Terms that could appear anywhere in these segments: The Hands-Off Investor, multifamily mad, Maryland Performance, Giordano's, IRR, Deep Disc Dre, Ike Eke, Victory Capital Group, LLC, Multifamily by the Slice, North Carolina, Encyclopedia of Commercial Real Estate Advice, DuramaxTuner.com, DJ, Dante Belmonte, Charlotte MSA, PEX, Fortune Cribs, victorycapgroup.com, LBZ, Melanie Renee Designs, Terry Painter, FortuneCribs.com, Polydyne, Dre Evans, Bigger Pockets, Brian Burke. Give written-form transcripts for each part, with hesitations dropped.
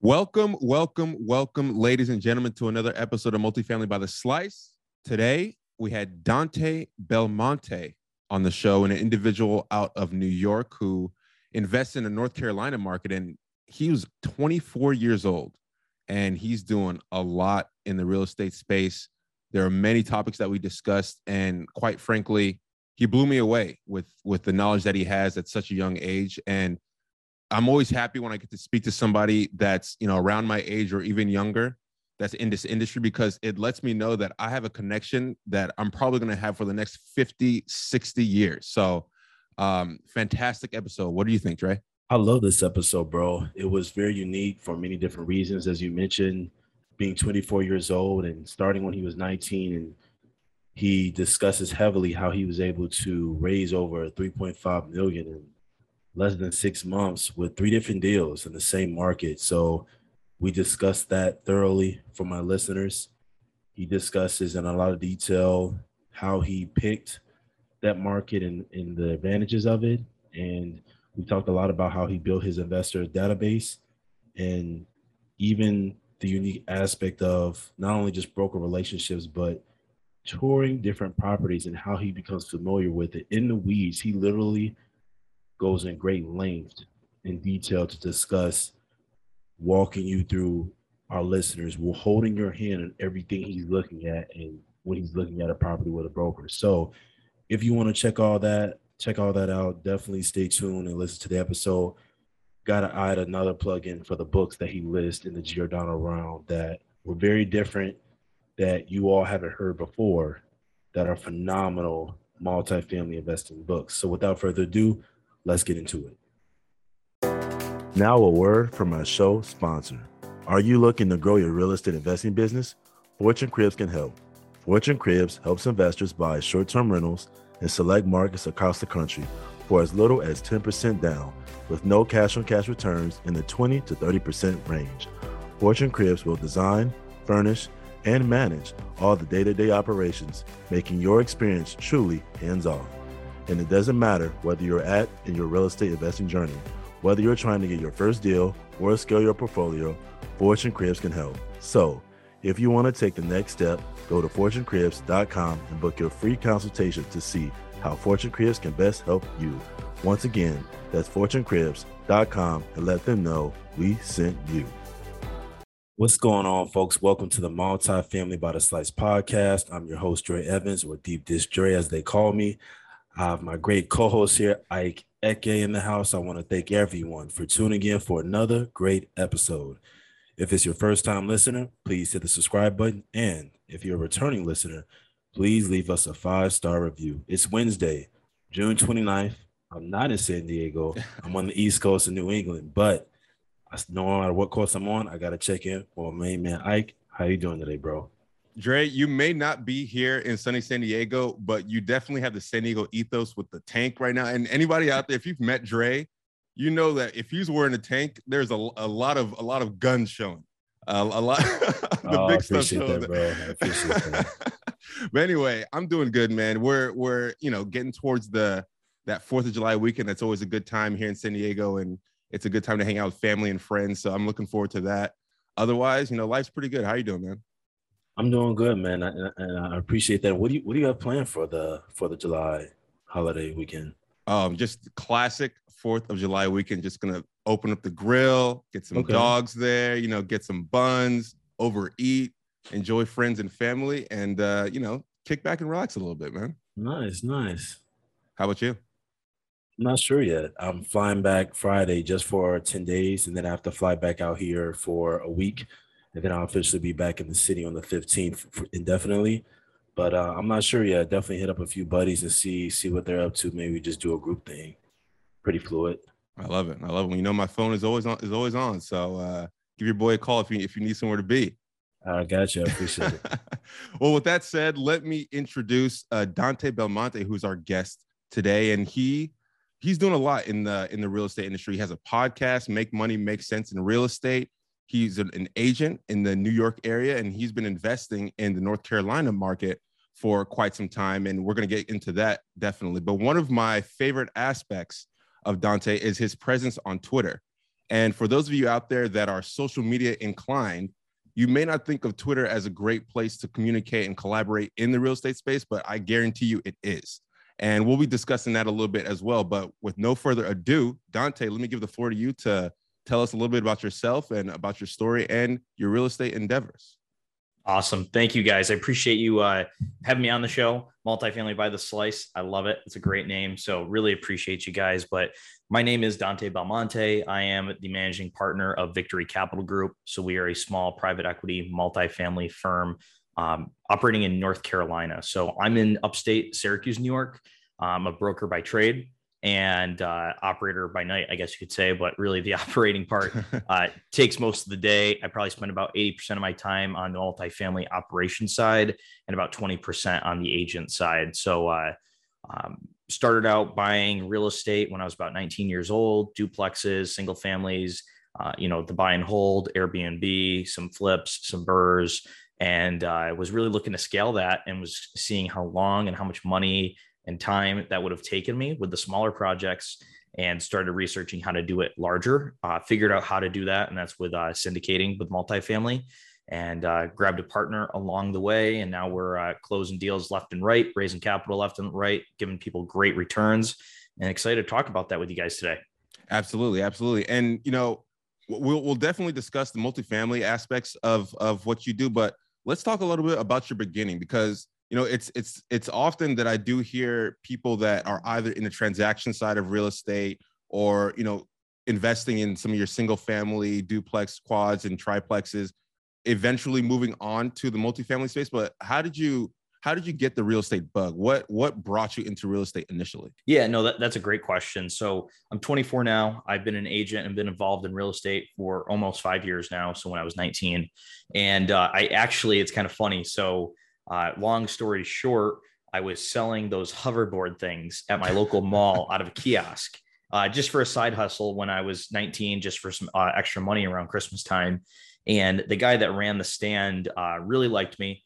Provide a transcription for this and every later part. Welcome, ladies and gentlemen, to another episode of Multifamily by the Slice. Today, we had Dante Belmonte on the show, an individual out of New York who invests in the North Carolina market, and he was 24 years old, and he's doing a lot in the real estate space. There are many topics that we discussed, and quite frankly, he blew me away with the knowledge that he has at such a young age. And I'm always happy when I get to speak to somebody that's, you know, around my age or even younger that's in this industry, because it lets me know that I have a connection that I'm probably going to have for the next 50, 60 years. So fantastic episode. What do you think, Dre? I love this episode, bro. It was very unique for many different reasons. As you mentioned, being 24 years old and starting when he was 19, and he discusses heavily how he was able to raise over $3.5 million in less than 6 months with three different deals in the same market. So we discussed that thoroughly for my listeners. He discusses in a lot of detail how he picked that market and the advantages of it. And we talked a lot about how he built his investor database, and even the unique aspect of not only just broker relationships, but touring different properties and how he becomes familiar with it. In the weeds, he literally goes in great length and detail to discuss walking you through our listeners, we're holding your hand on everything he's looking at and when he's looking at a property with a broker. So if you want to check all that out, definitely stay tuned and listen to the episode. Got to add another plug-in for the books that he lists in the Giordano round that were very different, that you all haven't heard before, that are phenomenal multifamily investing books. So without further ado, let's get into it. Now a word from our show sponsor. Are you looking to grow your real estate investing business? Fortune Cribs can help. Fortune Cribs helps investors buy short-term rentals in select markets across the country for as little as 10% down, with no cash-on-cash returns in the 20 to 30% range. Fortune Cribs will design, furnish, and manage all the day-to-day operations, making your experience truly hands-off. And it doesn't matter whether you're at in your real estate investing journey, whether you're trying to get your first deal or scale your portfolio, Fortune Cribs can help. So if you want to take the next step, go to FortuneCribs.com and book your free consultation to see how Fortune Cribs can best help you. Once again, that's FortuneCribs.com, and let them know we sent you. What's going on, folks? Welcome to the Multifamily by the Slice podcast. I'm your host, Dre Evans, or Deep Disc Dre, as they call me. I have my great co-host here, Ike Eke, in the house. I want to thank everyone for tuning in for another great episode. If it's your first-time listener, please hit the subscribe button. And if you're a returning listener, please leave us a 5-star review. It's Wednesday, June 29th. I'm not in San Diego. I'm on the East Coast of New England, but no matter what coast I'm on, I got to check in for my main man, Ike. How you doing today, bro? Dre, you may not be here in sunny San Diego, but you definitely have the San Diego ethos with the tank right now. And anybody out there, if you've met Dre, you know that if he's wearing a tank, there's a lot of guns showing, a lot the big stuff showing. That, bro. I appreciate that. But anyway, I'm doing good, man. We're getting towards that 4th of July weekend. That's always a good time here in San Diego, and it's a good time to hang out with family and friends. So I'm looking forward to that. Otherwise, life's pretty good. How you doing, man? I'm doing good, man, and I appreciate that. What do you have planned for the July holiday weekend? Just classic 4th of July weekend. Just gonna open up the grill, get some dogs there, get some buns, overeat, enjoy friends and family, and kick back and relax a little bit, man. Nice. How about you? I'm not sure yet. I'm flying back Friday just for 10 days, and then I have to fly back out here for a week. And then I'll officially be back in the city on the 15th indefinitely. But I'm not sure yet. Definitely hit up a few buddies and see what they're up to. Maybe just do a group thing. Pretty fluid. I love it. My phone is always on. So give your boy a call if you need somewhere to be. I got you. I appreciate it. Well, with that said, let me introduce Dante Belmonte, who's our guest today. And he's doing a lot in the real estate industry. He has a podcast, Make Money, Make Sense in Real Estate. He's an agent in the New York area, and he's been investing in the North Carolina market for quite some time, and we're going to get into that definitely. But one of my favorite aspects of Dante is his presence on Twitter. And for those of you out there that are social media inclined, you may not think of Twitter as a great place to communicate and collaborate in the real estate space, but I guarantee you it is. And we'll be discussing that a little bit as well. But with no further ado, Dante, let me give the floor to you to tell us a little bit about yourself and about your story and your real estate endeavors. Awesome. Thank you, guys. I appreciate you having me on the show. Multifamily by the Slice. I love it. It's a great name. So really appreciate you guys. But my name is Dante Belmonte. I am the managing partner of Victory Capital Group. So we are a small private equity multifamily firm operating in North Carolina. So I'm in upstate Syracuse, New York. I'm a broker by trade and operator by night, I guess you could say, but really the operating part takes most of the day. I probably spend about 80% of my time on the multifamily operations side and about 20% on the agent side. So started out buying real estate when I was about 19 years old, duplexes, single families, the buy and hold, Airbnb, some flips, some burrs, and I was really looking to scale that and was seeing how long and how much money and time that would have taken me with the smaller projects, and started researching how to do it larger, figured out how to do that. And that's with syndicating with multifamily, and grabbed a partner along the way. And now we're closing deals left and right, raising capital left and right, giving people great returns, and excited to talk about that with you guys today. Absolutely. Absolutely. And, you know, we'll definitely discuss the multifamily aspects of what you do, but let's talk a little bit about your beginning, because you know, it's often that I do hear people that are either in the transaction side of real estate or, you know, investing in some of your single family duplex, quads and triplexes, eventually moving on to the multifamily space. But how did you get the real estate bug? What brought you into real estate initially? Yeah, no, that's a great question. So I'm 24 now. I've been an agent and been involved in real estate for almost 5 years now. So when I was 19, and it's kind of funny. So long story short, I was selling those hoverboard things at my local mall out of a kiosk, just for a side hustle when I was 19, just for some extra money around Christmas time. And the guy that ran the stand really liked me.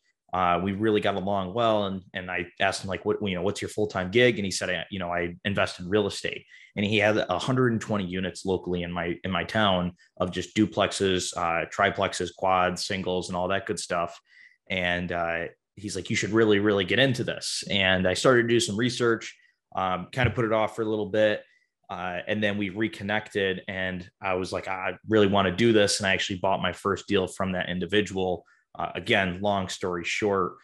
We really got along well. And I asked him, like, what's your full-time gig? And he said, I invest in real estate. And he had 120 units locally in my town of just duplexes, triplexes, quads, singles, and all that good stuff. And, he's like, you should really, really get into this. And I started to do some research, kind of put it off for a little bit. And then we reconnected, and I was like, I really want to do this. And I actually bought my first deal from that individual. Again, long story short,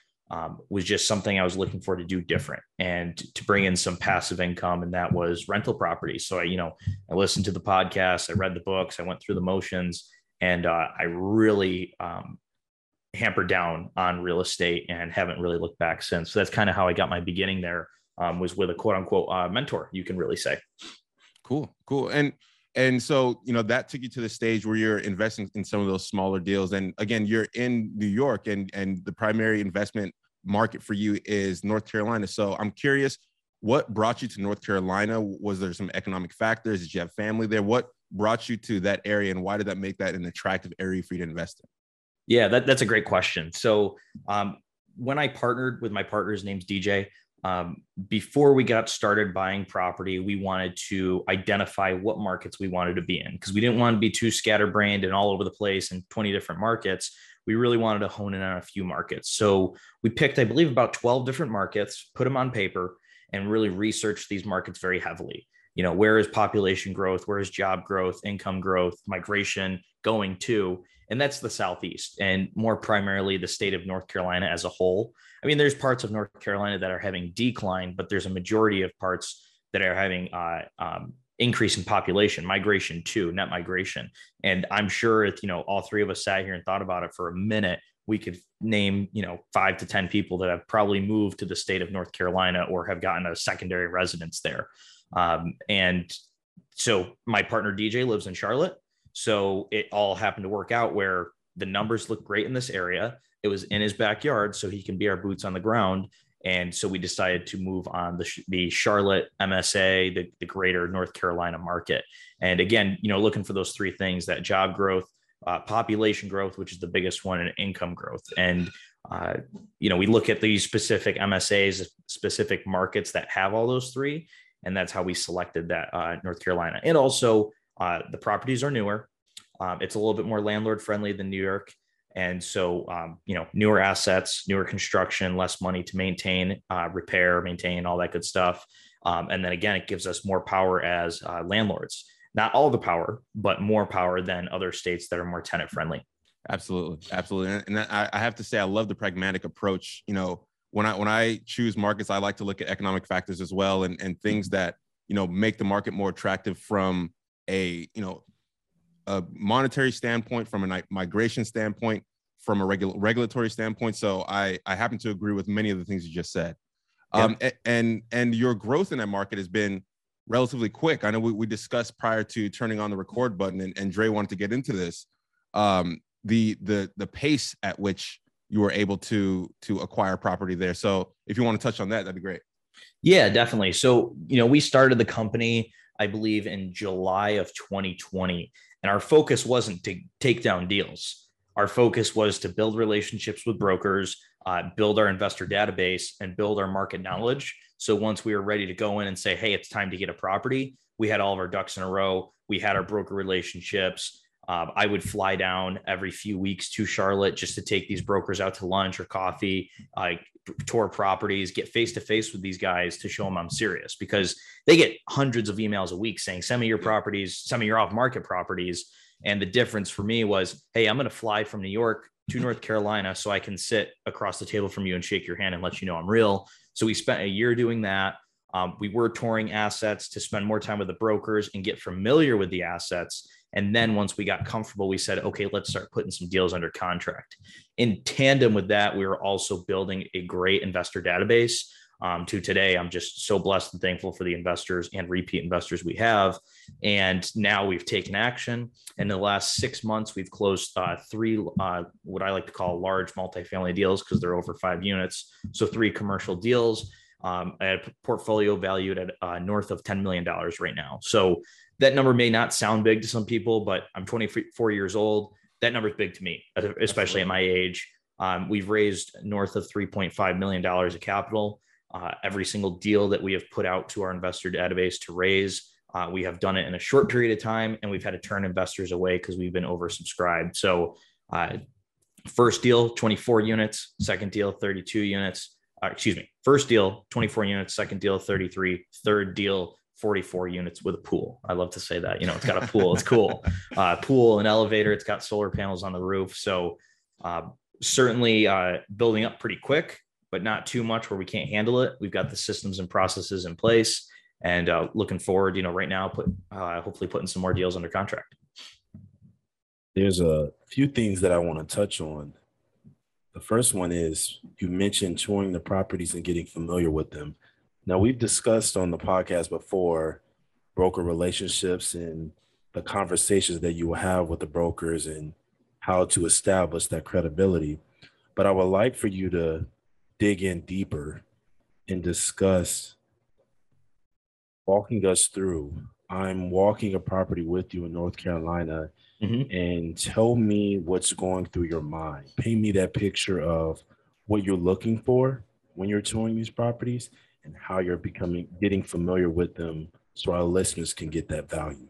was just something I was looking for to do different and to bring in some passive income. And that was rental property. So I listened to the podcast, I read the books, I went through the motions, and I really, hampered down on real estate and haven't really looked back since. So that's kind of how I got my beginning there, was with a quote unquote mentor, you can really say. Cool. And so, that took you to the stage where you're investing in some of those smaller deals. And again, you're in New York, and the primary investment market for you is North Carolina. So I'm curious, what brought you to North Carolina? Was there some economic factors? Did you have family there? What brought you to that area, and why did that make that an attractive area for you to invest in? Yeah, that's a great question. So when I partnered with my partner, his name's DJ, before we got started buying property, we wanted to identify what markets we wanted to be in, because we didn't want to be too scatterbrained and all over the place in 20 different markets. We really wanted to hone in on a few markets. So we picked, I believe, about 12 different markets, put them on paper, and really researched these markets very heavily. Where is population growth? Where is job growth, income growth, migration going to? And that's the Southeast, and more primarily the state of North Carolina as a whole. I mean, there's parts of North Carolina that are having decline, but there's a majority of parts that are having increase in population, migration too, net migration. And I'm sure if, all three of us sat here and thought about it for a minute, we could name, 5 to 10 people that have probably moved to the state of North Carolina or have gotten a secondary residence there. And so my partner DJ lives in Charlotte. So it all happened to work out where the numbers look great in this area. It was in his backyard, so he can be our boots on the ground. And so we decided to move on the Charlotte MSA, the greater North Carolina market. And again, looking for those three things: that job growth, population growth, which is the biggest one, and income growth. And, we look at these specific MSAs, specific markets that have all those three. And that's how we selected that North Carolina. And also, The properties are newer. It's a little bit more landlord friendly than New York. And so, you know, newer assets, newer construction, less money to maintain, repair, maintain, all that good stuff. And then again, it gives us more power as landlords, not all the power, but more power than other states that are more tenant friendly. Absolutely. Absolutely. And I have to say, I love the pragmatic approach. You know, when I choose markets, I like to look at economic factors as well, and things that, you know, make the market more attractive from a, you know, a monetary standpoint, from a migration standpoint, from a regulatory standpoint. So I happen to agree with many of the things you just said. Yeah. And your growth in that market has been relatively quick. I know we discussed prior to turning on the record button, and Dre wanted to get into this, the pace at which you were able to acquire property there. So if you want to touch on that, that'd be great. Yeah, definitely. So, you know, we started the company, I believe, in July of 2020. And our focus wasn't to take down deals. Our focus was to build relationships with brokers, build our investor database, and build our market knowledge. So once we were ready to go in and say, hey, it's time to get a property, we had all of our ducks in a row. We had our broker relationships. I would fly down every few weeks to Charlotte just to take these brokers out to lunch or coffee, tour properties, get face-to-face with these guys to show them I'm serious, because they get hundreds of emails a week saying, send me your properties, send me your off-market properties. And the difference for me was, hey, I'm going to fly from New York to North Carolina so I can sit across the table from you and shake your hand and let you know I'm real. So we spent a year doing that. We were touring assets to spend more time with the brokers and get familiar with the assets. And then once we got comfortable, we said, okay, let's start putting some deals under contract. In tandem with that, we were also building a great investor database. To today, I'm just so blessed and thankful for the investors and repeat investors we have. And now we've taken action. In the last 6 months, we've closed three, what I like to call large multifamily deals, because they're over 5 units. So 3 commercial deals at a portfolio valued at north of $10 million right now. So that number may not sound big to some people, but I'm 24 years old. That number is big to me, especially at my age. We've raised north of $3.5 million of capital. Every single deal that we have put out to our investor database to raise, we have done it in a short period of time, and we've had to turn investors away because we've been oversubscribed. So first deal, 24 units, second deal, 32 units, first deal, 24 units, second deal, 33, third deal, 44 units with a pool. I love to say that, you know, it's got a pool. It's cool. Pool, an elevator. It's got solar panels on the roof. So certainly building up pretty quick, but not too much where we can't handle it. We've got the systems and processes in place, and looking forward, you know, right now, hopefully putting some more deals under contract. There's a few things that I want to touch on. The first one is you mentioned touring the properties and getting familiar with them. Now, we've discussed on the podcast before broker relationships and the conversations that you will have with the brokers and how to establish that credibility. But I would like for you to dig in deeper and discuss walking us through. I'm walking a property with you in North Carolina, and tell me what's going through your mind. Paint me that picture of what you're looking for when you're touring these properties, and how you're getting familiar with them, so our listeners can get that value.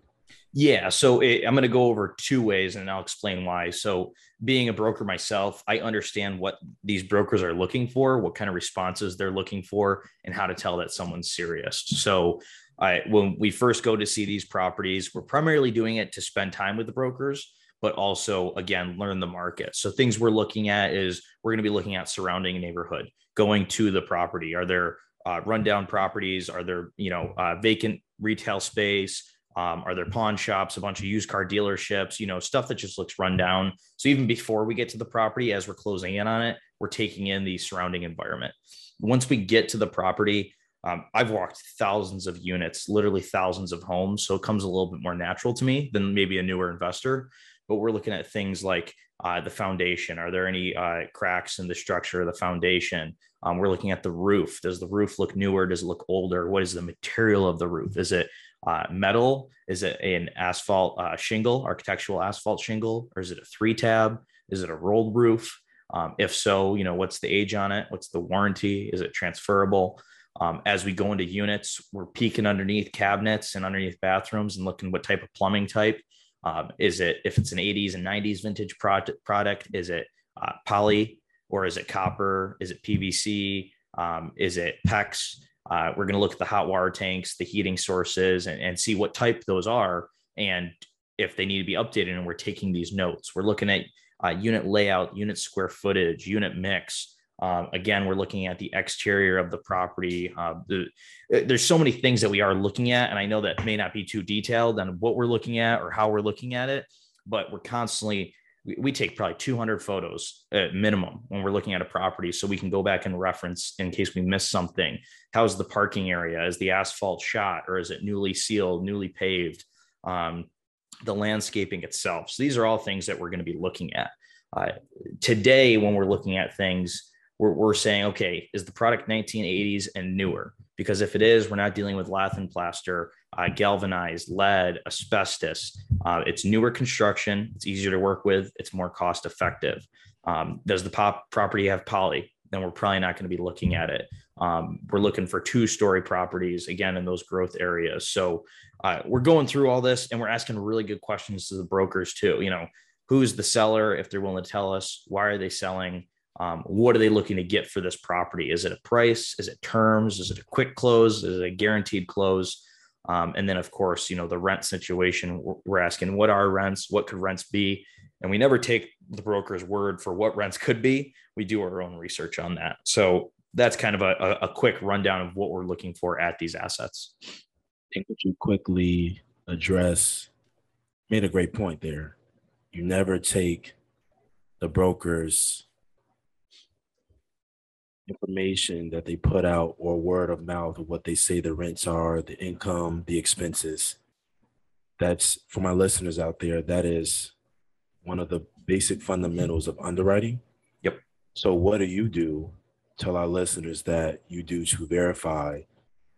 Yeah. So I'm going to go over 2 ways, and I'll explain why. So being a broker myself, I understand what these brokers are looking for, what kind of responses they're looking for, and how to tell that someone's serious. So when we first go to see these properties, we're primarily doing it to spend time with the brokers, but also, again, learn the market. So things we're looking at is we're going to be looking at surrounding neighborhood, going to the property. Are there rundown properties? Are there, you know, vacant retail space? Are there pawn shops, a bunch of used car dealerships, you know, stuff that just looks rundown. So even before we get to the property, as we're closing in on it, we're taking in the surrounding environment. Once we get to the property, I've walked thousands of units, literally thousands of homes. So it comes a little bit more natural to me than maybe a newer investor, but we're looking at things like the foundation. Are there any cracks in the structure of the foundation? We're looking at the roof. Does the roof look newer? Does it look older? What is the material of the roof? Is it metal? Is it an asphalt shingle, architectural asphalt shingle? Or is it a 3-tab? Is it a rolled roof? If so, you know, what's the age on it? What's the warranty? Is it transferable? As we go into units, we're peeking underneath cabinets and underneath bathrooms and looking what type of plumbing type. Is it, if it's an 80s and 90s vintage product, is it poly or is it copper? Is it PVC? Is it PEX? We're going to look at the hot water tanks, the heating sources, and see what type those are and if they need to be updated. And we're taking these notes. We're looking at unit layout, unit square footage, unit mix. Again, we're looking at the exterior of the property. There's so many things that we are looking at, and I know that may not be too detailed on what we're looking at or how we're looking at it, but we're constantly, we take probably 200 photos at minimum when we're looking at a property, so we can go back and reference in case we miss something. How's the parking area? Is the asphalt shot or is it newly sealed, newly paved? The landscaping itself. So these are all things that we're going to be looking at. Today, when we're looking at things, we're saying, okay, is the product 1980s and newer? Because if it is, we're not dealing with lath and plaster, galvanized, lead, asbestos. It's newer construction. It's easier to work with. It's more cost effective. Does the property have poly? Then we're probably not going to be looking at it. We're looking for 2-story properties, again, in those growth areas. So we're going through all this, and we're asking really good questions to the brokers too. You know, who's the seller? If they're willing to tell us, why are they selling? What are they looking to get for this property? Is it a price? Is it terms? Is it a quick close? Is it a guaranteed close? And then, of course, you know, the rent situation. We're asking, what are rents? What could rents be? And we never take the broker's word for what rents could be. We do our own research on that. So that's kind of a quick rundown of what we're looking for at these assets. I think that you quickly made a great point there. You never take the broker's information that they put out or word of mouth of what they say the rents are, the income, the expenses. That's, for my listeners out there, that is one of the basic fundamentals of underwriting. Yep. So what do you do? Tell our listeners that you do to verify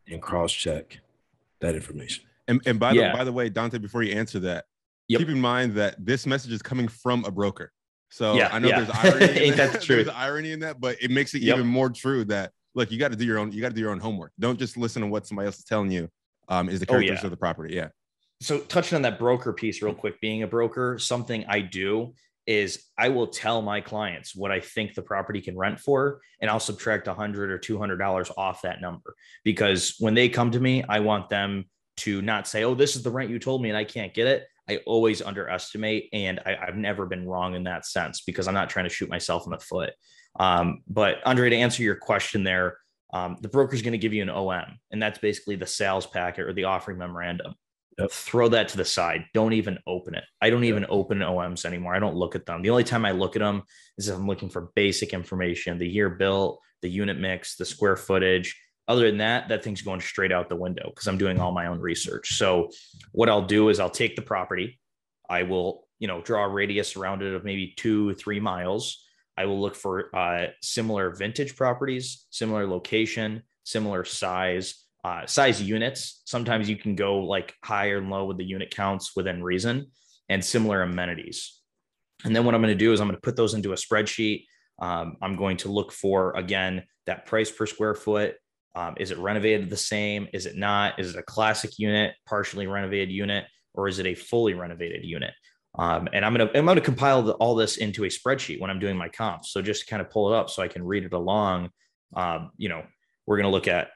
and cross-check that information. And by the way, Dante, before you answer that, keep in mind that this message is coming from a broker. So I know there's irony in that. There's irony in that, but it makes it even more true that, look, you got to do your own homework. Don't just listen to what somebody else is telling you is the characteristics of the property. Yeah. So touching on that broker piece real quick, being a broker, something I do is I will tell my clients what I think the property can rent for, and I'll subtract $100 or $200 off that number, because when they come to me, I want them to not say, oh, this is the rent you told me and I can't get it. I always underestimate, and I've never been wrong in that sense, because I'm not trying to shoot myself in the foot. But Andre, to answer your question there, the broker is going to give you an OM, and that's basically the sales packet or the offering memorandum. Yep. Throw that to the side. Don't even open it. I don't even open OMs anymore. I don't look at them. The only time I look at them is if I'm looking for basic information, the year built, the unit mix, the square footage. Other than that, that thing's going straight out the window because I'm doing all my own research. So what I'll do is I'll take the property. I will, draw a radius around it of maybe 2-3 miles. I will look for similar vintage properties, similar location, similar size units. Sometimes you can go like high and low with the unit counts within reason, and similar amenities. And then what I'm going to do is I'm going to put those into a spreadsheet. I'm going to look for, again, that price per square foot. Is it renovated the same? Is it not? Is it a classic unit, partially renovated unit, or is it a fully renovated unit? And I'm going to compile all this into a spreadsheet when I'm doing my comps. So just to kind of pull it up so I can read it along. We're going to look at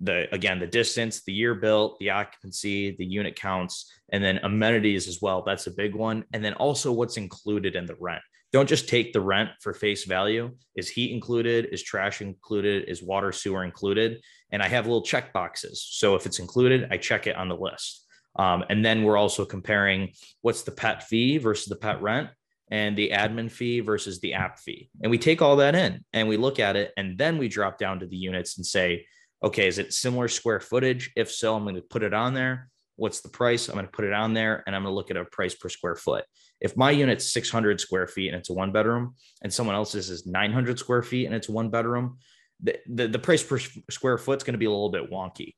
the distance, the year built, the occupancy, the unit counts, and then amenities as well. That's a big one. And then also what's included in the rent. Don't just take the rent for face value. Is heat included? Is trash included? Is water, sewer included? And I have little check boxes. So if it's included, I check it on the list. And then we're also comparing what's the pet fee versus the pet rent, and the admin fee versus the app fee. And we take all that in and we look at it, and then we drop down to the units and say, okay, is it similar square footage? If so, I'm going to put it on there. What's the price? I'm going to put it on there, and I'm going to look at a price per square foot. If my unit's 600 square feet and it's a 1-bedroom, and someone else's is 900 square feet and it's a 1-bedroom, the price per square foot's going to be a little bit wonky.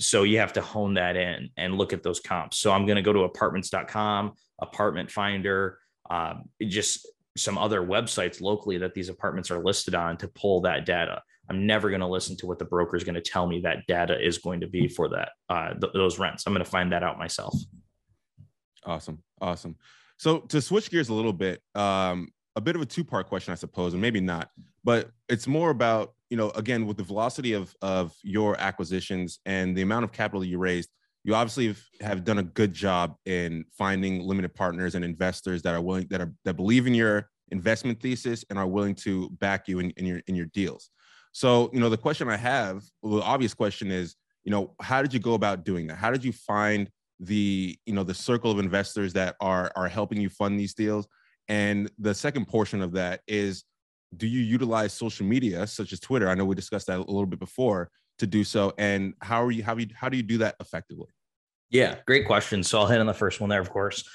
So you have to hone that in and look at those comps. So I'm going to go to apartments.com, apartment finder, just some other websites locally that these apartments are listed on to pull that data. I'm never going to listen to what the broker is going to tell me that data is going to be for that those rents. I'm going to find that out myself. Awesome. Awesome. So to switch gears a little bit, a bit of a two-part question, I suppose, and maybe not, but it's more about, you know, again, with the velocity of your acquisitions and the amount of capital you raised, you obviously have done a good job in finding limited partners and investors that are willing, that believe in your investment thesis and are willing to back you in your deals. So, you know, the question I have, the obvious question is, you know, how did you go about doing that? How did you find the, you know, the circle of investors that are helping you fund these deals? And the second portion of that is, do you utilize social media such as Twitter? I know we discussed that a little bit before, to do so. And how do you do that effectively? Yeah, great question. So I'll hit on the first one there, of course.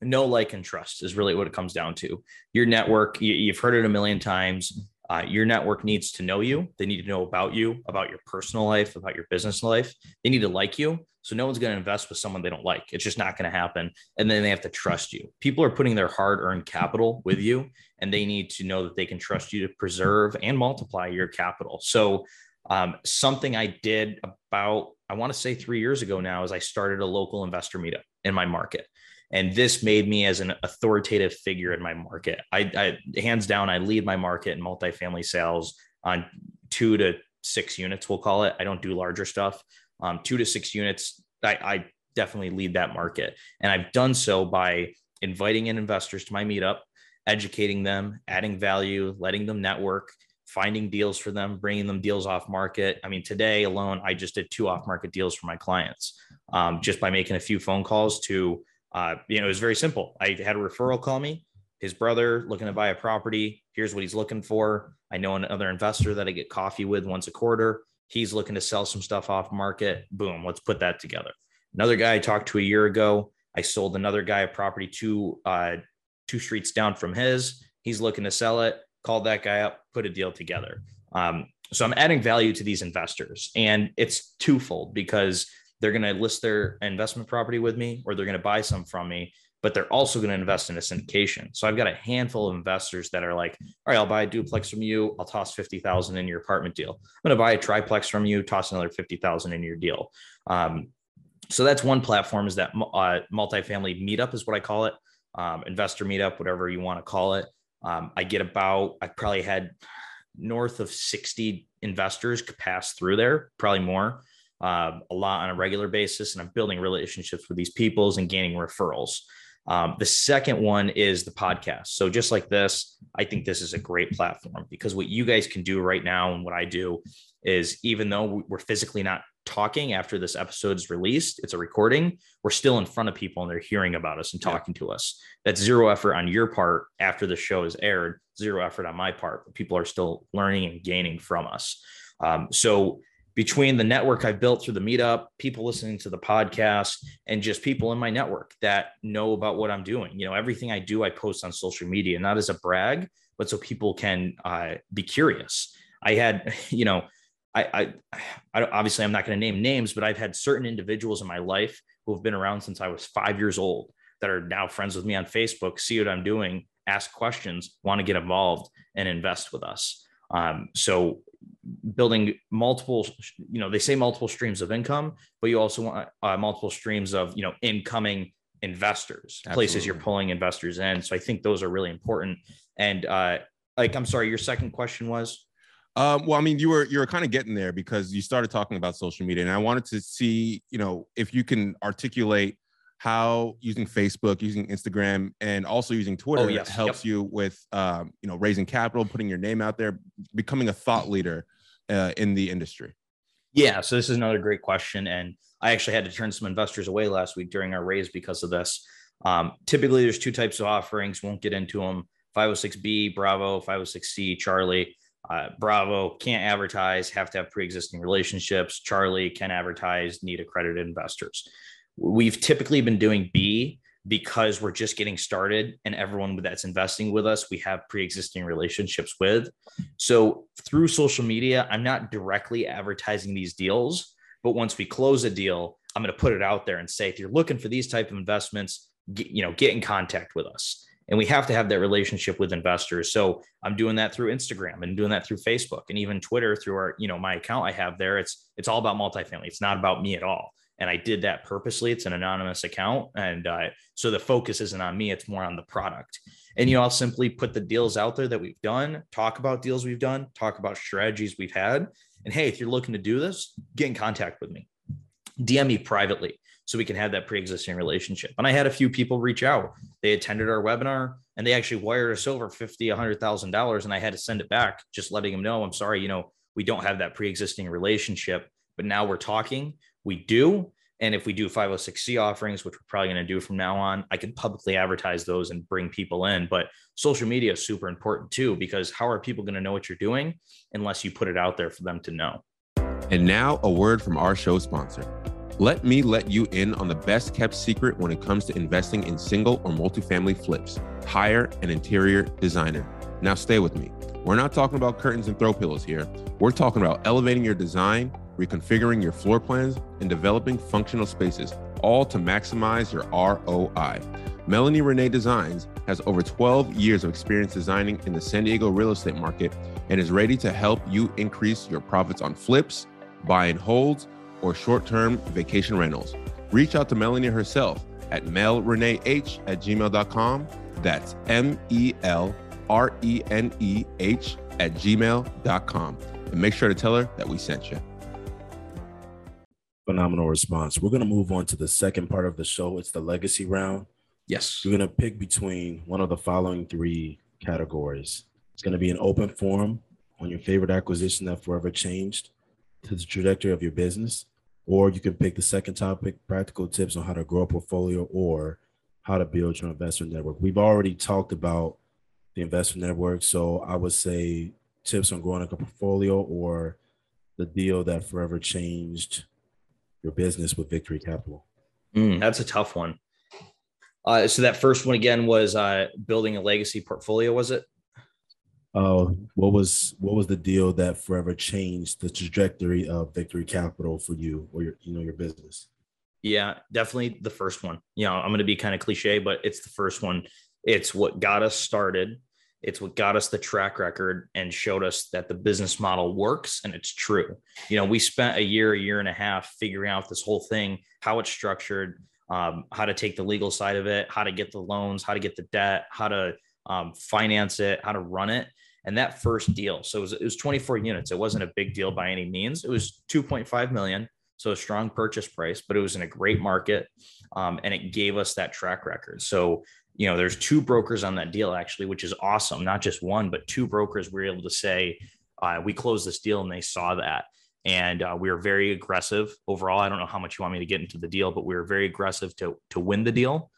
Know, like, and trust is really what it comes down to. Your network, you've heard it a million times. Your network needs to know you. They need to know about you, about your personal life, about your business life. They need to like you. So no one's going to invest with someone they don't like. It's just not going to happen. And then they have to trust you. People are putting their hard-earned capital with you, and they need to know that they can trust you to preserve and multiply your capital. So something I did about, I want to say 3 years ago now, is I started a local investor meetup in my market. And this made me as an authoritative figure in my market. I hands down, I lead my market in multifamily sales on 2 to 6 units, we'll call it. I don't do larger stuff. 2 to 6 units, I definitely lead that market. And I've done so by inviting in investors to my meetup, educating them, adding value, letting them network, finding deals for them, bringing them deals off market. I mean, today alone, I just did 2 off market deals for my clients, just by making a few phone calls to, you know, it was very simple. I had a referral call me, his brother looking to buy a property. Here's what he's looking for. I know another investor that I get coffee with once a quarter. He's looking to sell some stuff off market. Boom, let's put that together. Another guy I talked to a year ago, I sold another guy a property two streets down from his. He's looking to sell it. Called that guy up, put a deal together. So I'm adding value to these investors, and it's twofold because they're going to list their investment property with me, or they're going to buy some from me, but they're also going to invest in a syndication. So I've got a handful of investors that are like, all right, I'll buy a duplex from you. I'll toss $50,000 in your apartment deal. I'm going to buy a triplex from you, toss another $50,000 in your deal. So that's one platform, is that multifamily meetup is what I call it. Investor meetup, whatever you want to call it. I probably had north of 60 investors pass through there, probably more. A lot on a regular basis, and I'm building relationships with these peoples and gaining referrals. The second one is the podcast. So just like this, I think this is a great platform because what you guys can do right now and what I do is, even though we're physically not talking after this episode's released, it's a recording, we're still in front of people and they're hearing about us and talking to us. That's zero effort on your part after the show is aired, zero effort on my part, but people are still learning and gaining from us. So between the network I built through the meetup, people listening to the podcast, and just people in my network that know about what I'm doing. You know, everything I do, I post on social media, not as a brag, but so people can be curious. I had, you know, I obviously I'm not going to name names, but I've had certain individuals in my life who have been around since I was 5 years old that are now friends with me on Facebook, see what I'm doing, ask questions, want to get involved and invest with us. So building multiple, you know, they say multiple streams of income, but you also want multiple streams of, you know, incoming investors, places you're pulling investors in. So I think those are really important. And I'm sorry, your second question was? Well, I mean, you were kind of getting there because you started talking about social media, and I wanted to see, you know, if you can articulate how using Facebook, using Instagram, and also using Twitter helps you with, you know, raising capital, putting your name out there, becoming a thought leader in the industry. Yeah. So this is another great question. And I actually had to turn some investors away last week during our raise because of this. Typically there's 2 types of offerings. Won't get into them. 506B, Bravo, 506C, Charlie. Bravo, can't advertise, have to have pre-existing relationships. Charlie, can advertise, need accredited investors. We've typically been doing B because we're just getting started, and everyone that's investing with us, we have pre-existing relationships with. So through social media, I'm not directly advertising these deals, but once we close a deal, I'm going to put it out there and say, if you're looking for these type of investments, get in contact with us. And we have to have that relationship with investors. So I'm doing that through Instagram and doing that through Facebook and even Twitter through our, you know, my account I have there. It's all about multifamily. It's not about me at all. And I did that purposely. It's an anonymous account. And so the focus isn't on me. It's more on the product. And, you know, I'll simply put the deals out there that we've done, talk about deals we've done, talk about strategies we've had. And hey, if you're looking to do this, get in contact with me, DM me privately, so we can have that pre-existing relationship. And I had a few people reach out. They attended our webinar and they actually wired us over $50,000, $100,000. And I had to send it back, just letting them know, I'm sorry, you know, we don't have that pre-existing relationship, but now we're talking, we do. And if we do 506C offerings, which we're probably going to do from now on, I can publicly advertise those and bring people in. But social media is super important too, because how are people going to know what you're doing unless you put it out there for them to know? And now a word from our show sponsor. Let me let you in on the best kept secret when it comes to investing in single or multifamily flips. Hire an interior designer. Now stay with me. We're not talking about curtains and throw pillows here. We're talking about elevating your design, reconfiguring your floor plans, and developing functional spaces, all to maximize your ROI. Melanie Renee Designs has over 12 years of experience designing in the San Diego real estate market and is ready to help you increase your profits on flips, buy and holds, or short-term vacation rentals. Reach out to Melanie herself at melreneh@gmail.com. That's melreneh@gmail.com. And make sure to tell her that we sent you. Phenomenal response. We're going to move on to the second part of the show. It's the legacy round. Yes. You're going to pick between one of the following three categories. It's going to be an open forum on your favorite acquisition that forever changed to the trajectory of your business, or you can pick the second topic, practical tips on how to grow a portfolio or how to build your investor network. We've already talked about the investor network, so I would say tips on growing a portfolio or the deal that forever changed your business with Victory Capital. That's a tough one. So that first one again was building a legacy portfolio, was it? What was the deal that forever changed the trajectory of Victory Capital for you or your business? Yeah, definitely the first one. You know, I'm going to be kind of cliche, but it's the first one. It's what got us started. It's what got us the track record and showed us that the business model works and it's true. You know, we spent a year and a half figuring out this whole thing, how it's structured, how to take the legal side of it, how to get the loans, how to get the debt, how to finance it, how to run it. And that first deal, so it was 24 units. It wasn't a big deal by any means. It was 2.5 million. So a strong purchase price, but it was in a great market. And it gave us that track record. So, you know, there's two brokers on that deal actually, which is awesome. Not just one, but two brokers were able to say, we closed this deal, and they saw that. And we were very aggressive overall. I don't know how much you want me to get into the deal, but we were very aggressive to win the deal.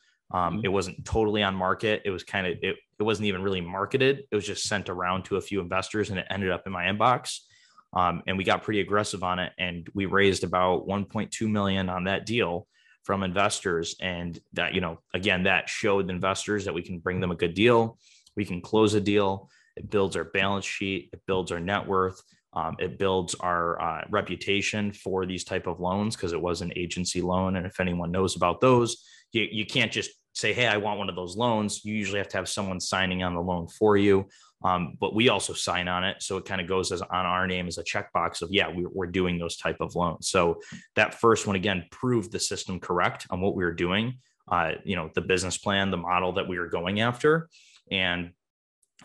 It wasn't totally on market. It was kind of, it wasn't even really marketed. It was just sent around to a few investors and it ended up in my inbox. And we got pretty aggressive on it. And we raised about 1.2 million on that deal from investors. And that, you know, again, that showed the investors that we can bring them a good deal. We can close a deal. It builds our balance sheet. It builds our net worth. It builds our reputation for these type of loans, because it was an agency loan. And if anyone knows about those, you can't just say, hey, I want one of those loans. You usually have to have someone signing on the loan for you. But we also sign on it. So it kind of goes as on our name as a checkbox of, yeah, we're doing those type of loans. So that first one, again, proved the system correct on what we were doing. You know, the business plan, the model that we were going after. And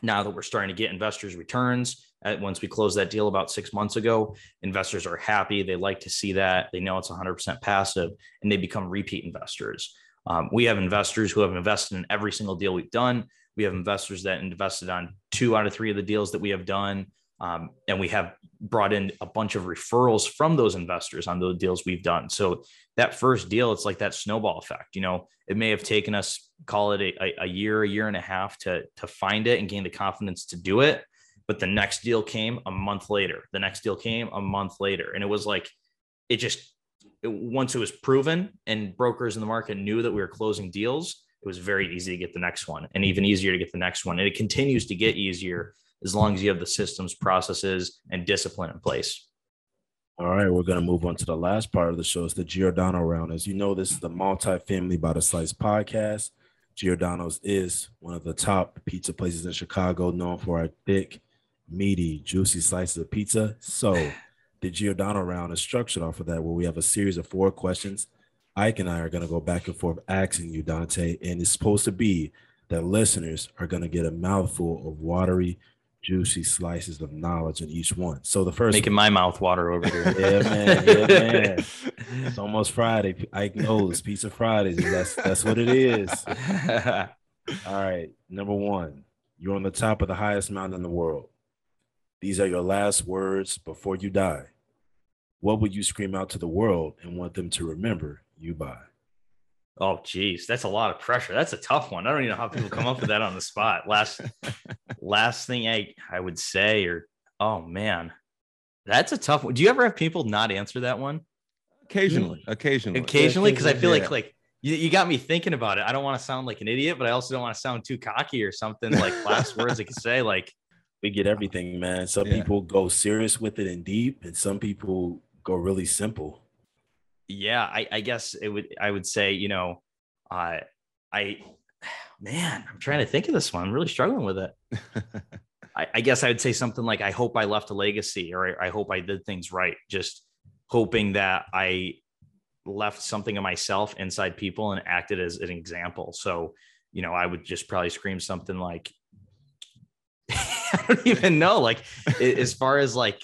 now that we're starting to get investors' returns, once we closed that deal about 6 months ago, investors are happy. They like to see that. They know it's 100% passive, and they become repeat investors. We have investors who have invested in every single deal we've done. We have investors that invested on 2 out of 3 of the deals that we have done. And we have brought in a bunch of referrals from those investors on those deals we've done. So that first deal, it's like that snowball effect. You know, it may have taken us, call it a year and a half to find it and gain the confidence to do it. But the next deal came a month later. The next deal came a month later. And it was like, it just, once it was proven and brokers in the market knew that we were closing deals, it was very easy to get the next one, and even easier to get the next one. And it continues to get easier as long as you have the systems, processes, and discipline in place. All right, we're going to move on to the last part of the show. It's the Giordano round. As you know, this is the Multifamily by the Slice podcast. Giordano's is one of the top pizza places in Chicago, known for our thick, meaty, juicy slices of pizza. So the Giordano round is structured off of that, where we have a series of 4 questions. Ike and I are going to go back and forth asking you, Dante, and it's supposed to be that listeners are going to get a mouthful of watery, juicy slices of knowledge in each one. So the first making one, my mouth water over here. Yeah, man. Yeah, man. It's almost Friday. Ike knows Pizza Fridays. That's what it is. All right. Number 1, you're on the top of the highest mountain in the world. These are your last words before you die. What would you scream out to the world and want them to remember you by? Oh, geez. That's a lot of pressure. That's a tough one. I don't even know how people come up with that on the spot. Last thing I would say, or, oh, man, that's a tough one. Do you ever have people not answer that one? Occasionally, because I feel like you got me thinking about it. I don't want to sound like an idiot, but I also don't want to sound too cocky or something. Like last words I could say, like, we get everything, man. Some people go serious with it and deep, and some people go really simple. Yeah, I guess I would say, you know, I'm trying to think of this one. I'm really struggling with it. I guess I would say something like, I hope I left a legacy, or I hope I did things right. Just hoping that I left something of myself inside people and acted as an example. So, you know, I would just probably scream something like, I don't even know. Like, as far as like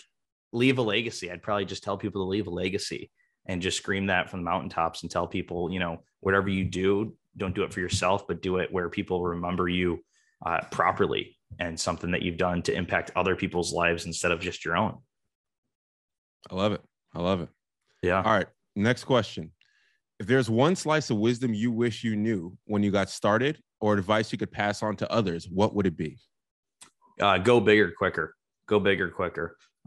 leave a legacy, I'd probably just tell people to leave a legacy and just scream that from the mountaintops and tell people, you know, whatever you do, don't do it for yourself, but do it where people remember you properly, and something that you've done to impact other people's lives instead of just your own. I love it. Yeah. All right. Next question. If there's one slice of wisdom you wish you knew when you got started, or advice you could pass on to others, what would it be? Go bigger, quicker.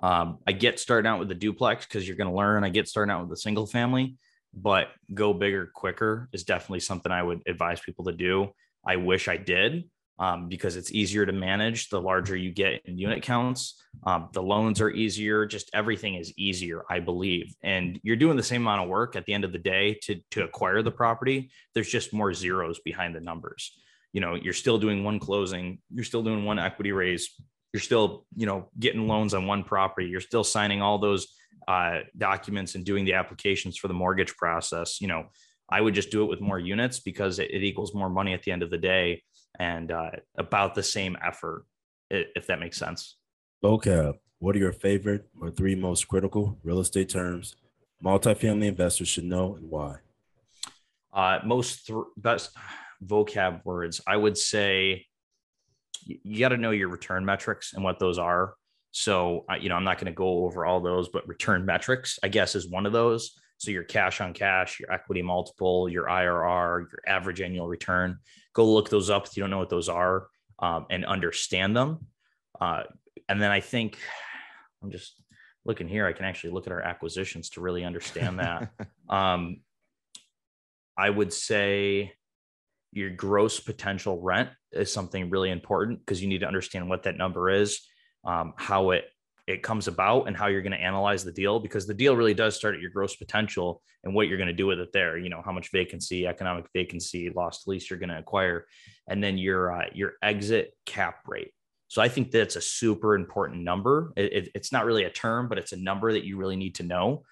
I get started out with the duplex because you're going to learn. I get started out with the single family, but go bigger, quicker is definitely something I would advise people to do. I wish I did because it's easier to manage the larger you get in unit counts. The loans are easier. Just everything is easier, I believe. And you're doing the same amount of work at the end of the day to acquire the property. There's just more zeros behind the numbers. You know, you're still doing one closing, you're still doing one equity raise, you're still, you know, getting loans on one property, you're still signing all those documents and doing the applications for the mortgage process. You know, I would just do it with more units because it equals more money at the end of the day, and about the same effort, if that makes sense. Okay. What are your favorite or 3 most critical real estate terms multifamily investors should know, and why? Best vocab words, I would say you got to know your return metrics and what those are. So, you know, I'm not going to go over all those, but return metrics, I guess, is one of those. So your cash on cash, your equity multiple, your IRR, your average annual return, go look those up if you don't know what those are, and understand them. And then I think I'm just looking here. I can actually look at our acquisitions to really understand that. I would say your gross potential rent is something really important because you need to understand what that number is, how it comes about, and how you're going to analyze the deal, because the deal really does start at your gross potential and what you're going to do with it there. You know, how much vacancy, economic vacancy, lost lease you're going to acquire, and then your exit cap rate. So I think that's a super important number. It's not really a term, but it's a number that you really need to know,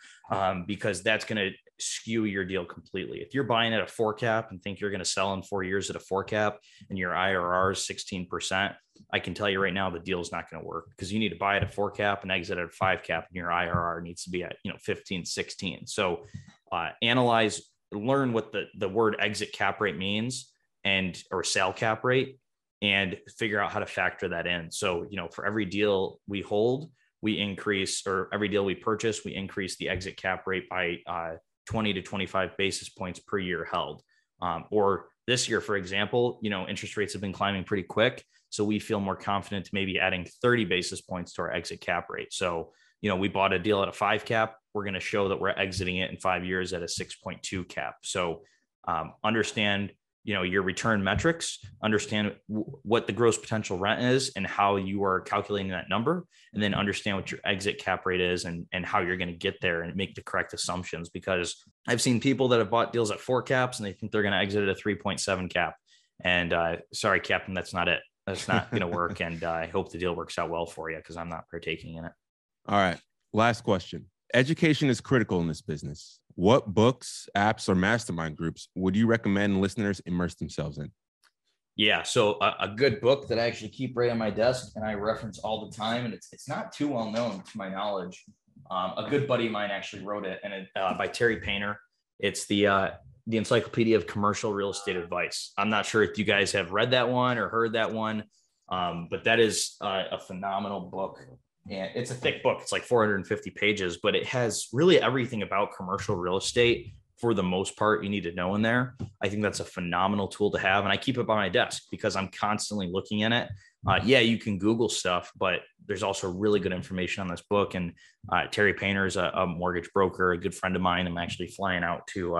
because that's going to skew your deal completely. If you're buying at a 4 cap and think you're going to sell in 4 years at a 4 cap and your IRR is 16%, I can tell you right now, the deal is not going to work, because you need to buy at a 4 cap and exit at a 5 cap, and your IRR needs to be at, you know, 15, 16. So analyze, learn what the word exit cap rate means, and, or sale cap rate, and figure out how to factor that in. So, you know, for every deal we hold, we increase, or every deal we purchase, we increase the exit cap rate by 20 to 25 basis points per year held. Or this year, for example, you know, interest rates have been climbing pretty quick. So we feel more confident maybe adding 30 basis points to our exit cap rate. So, you know, we bought a deal at a 5 cap. We're going to show that we're exiting it in 5 years at a 6.2 cap. So understand, you know, your return metrics, understand what the gross potential rent is and how you are calculating that number, and then understand what your exit cap rate is and how you're going to get there and make the correct assumptions. Because I've seen people that have bought deals at 4 caps and they think they're going to exit at a 3.7 cap. And sorry, Captain, that's not it. That's not going to work. And I hope the deal works out well for you because I'm not partaking in it. All right. Last question. Education is critical in this business. What books, apps, or mastermind groups would you recommend listeners immerse themselves in? Yeah, so a good book that I actually keep right on my desk and I reference all the time, and it's not too well known to my knowledge. A good buddy of mine actually wrote it, and it, by Terry Painter. It's the Encyclopedia of Commercial Real Estate Advice. I'm not sure if you guys have read that one or heard that one, but that is a phenomenal book. And it's a thick book. It's like 450 pages, but it has really everything about commercial real estate. For the most part, you need to know in there. I think that's a phenomenal tool to have. And I keep it by my desk because I'm constantly looking in it. Yeah, you can Google stuff, but there's also really good information on this book. And Terry Painter is a mortgage broker, a good friend of mine. I'm actually flying out to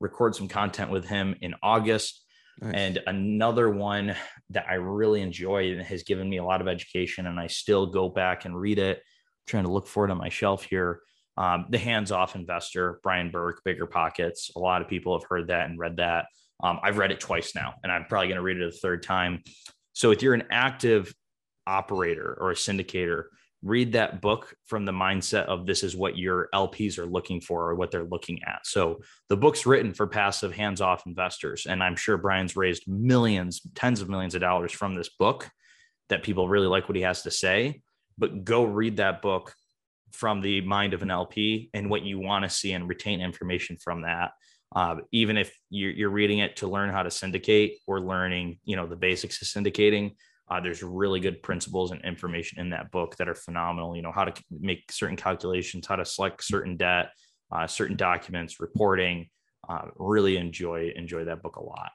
record some content with him in August. Nice. And another one that I really enjoy and has given me a lot of education, and I still go back and read it. I'm trying to look for it on my shelf here. The Hands-Off Investor, Brian Burke, Bigger Pockets. A lot of people have heard that and read that. I've read it twice now, and I'm probably going to read it a third time. So if you're an active operator or a syndicator, read that book from the mindset of this is what your LPs are looking for or what they're looking at. So the book's written for passive hands-off investors. And I'm sure Brian's raised millions, tens of millions of dollars from this book that people really like what he has to say, but go read that book from the mind of an LP and what you want to see and retain information from that. Even if you're reading it to learn how to syndicate or learning, you know, the basics of syndicating, there's really good principles and information in that book that are phenomenal. You know, how to make certain calculations, how to select certain debt, certain documents, reporting. Really enjoy that book a lot.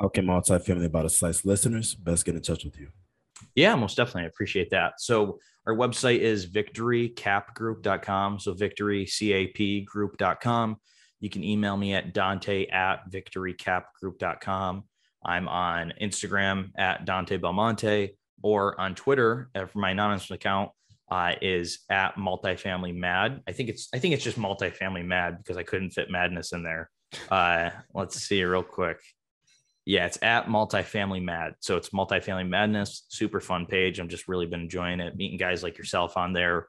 How can Multifamily By the Slice listeners best get in touch with you? Yeah, most definitely. I appreciate that. So our website is victorycapgroup.com. So victorycapgroup.com. You can email me at Dante@victorycapgroup.com. I'm on Instagram at Dante Belmonte, or on Twitter for my anonymous account is at multifamily mad. I think it's just multifamily mad because I couldn't fit madness in there. Let's see real quick. Yeah, it's at multifamily mad. So it's multifamily madness, super fun page. I've just really been enjoying it, meeting guys like yourself on there,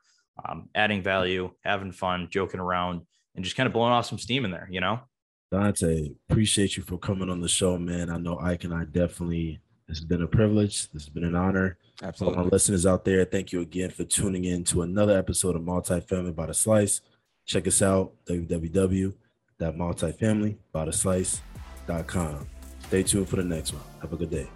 adding value, having fun, joking around, and just kind of blowing off some steam in there, you know? Dante, appreciate you for coming on the show, man. I know Ike and I definitely, this has been a privilege. This has been an honor. Absolutely. For my listeners out there, thank you again for tuning in to another episode of Multifamily by the Slice. Check us out, www.multifamilybytheslice.com. Stay tuned for the next one. Have a good day.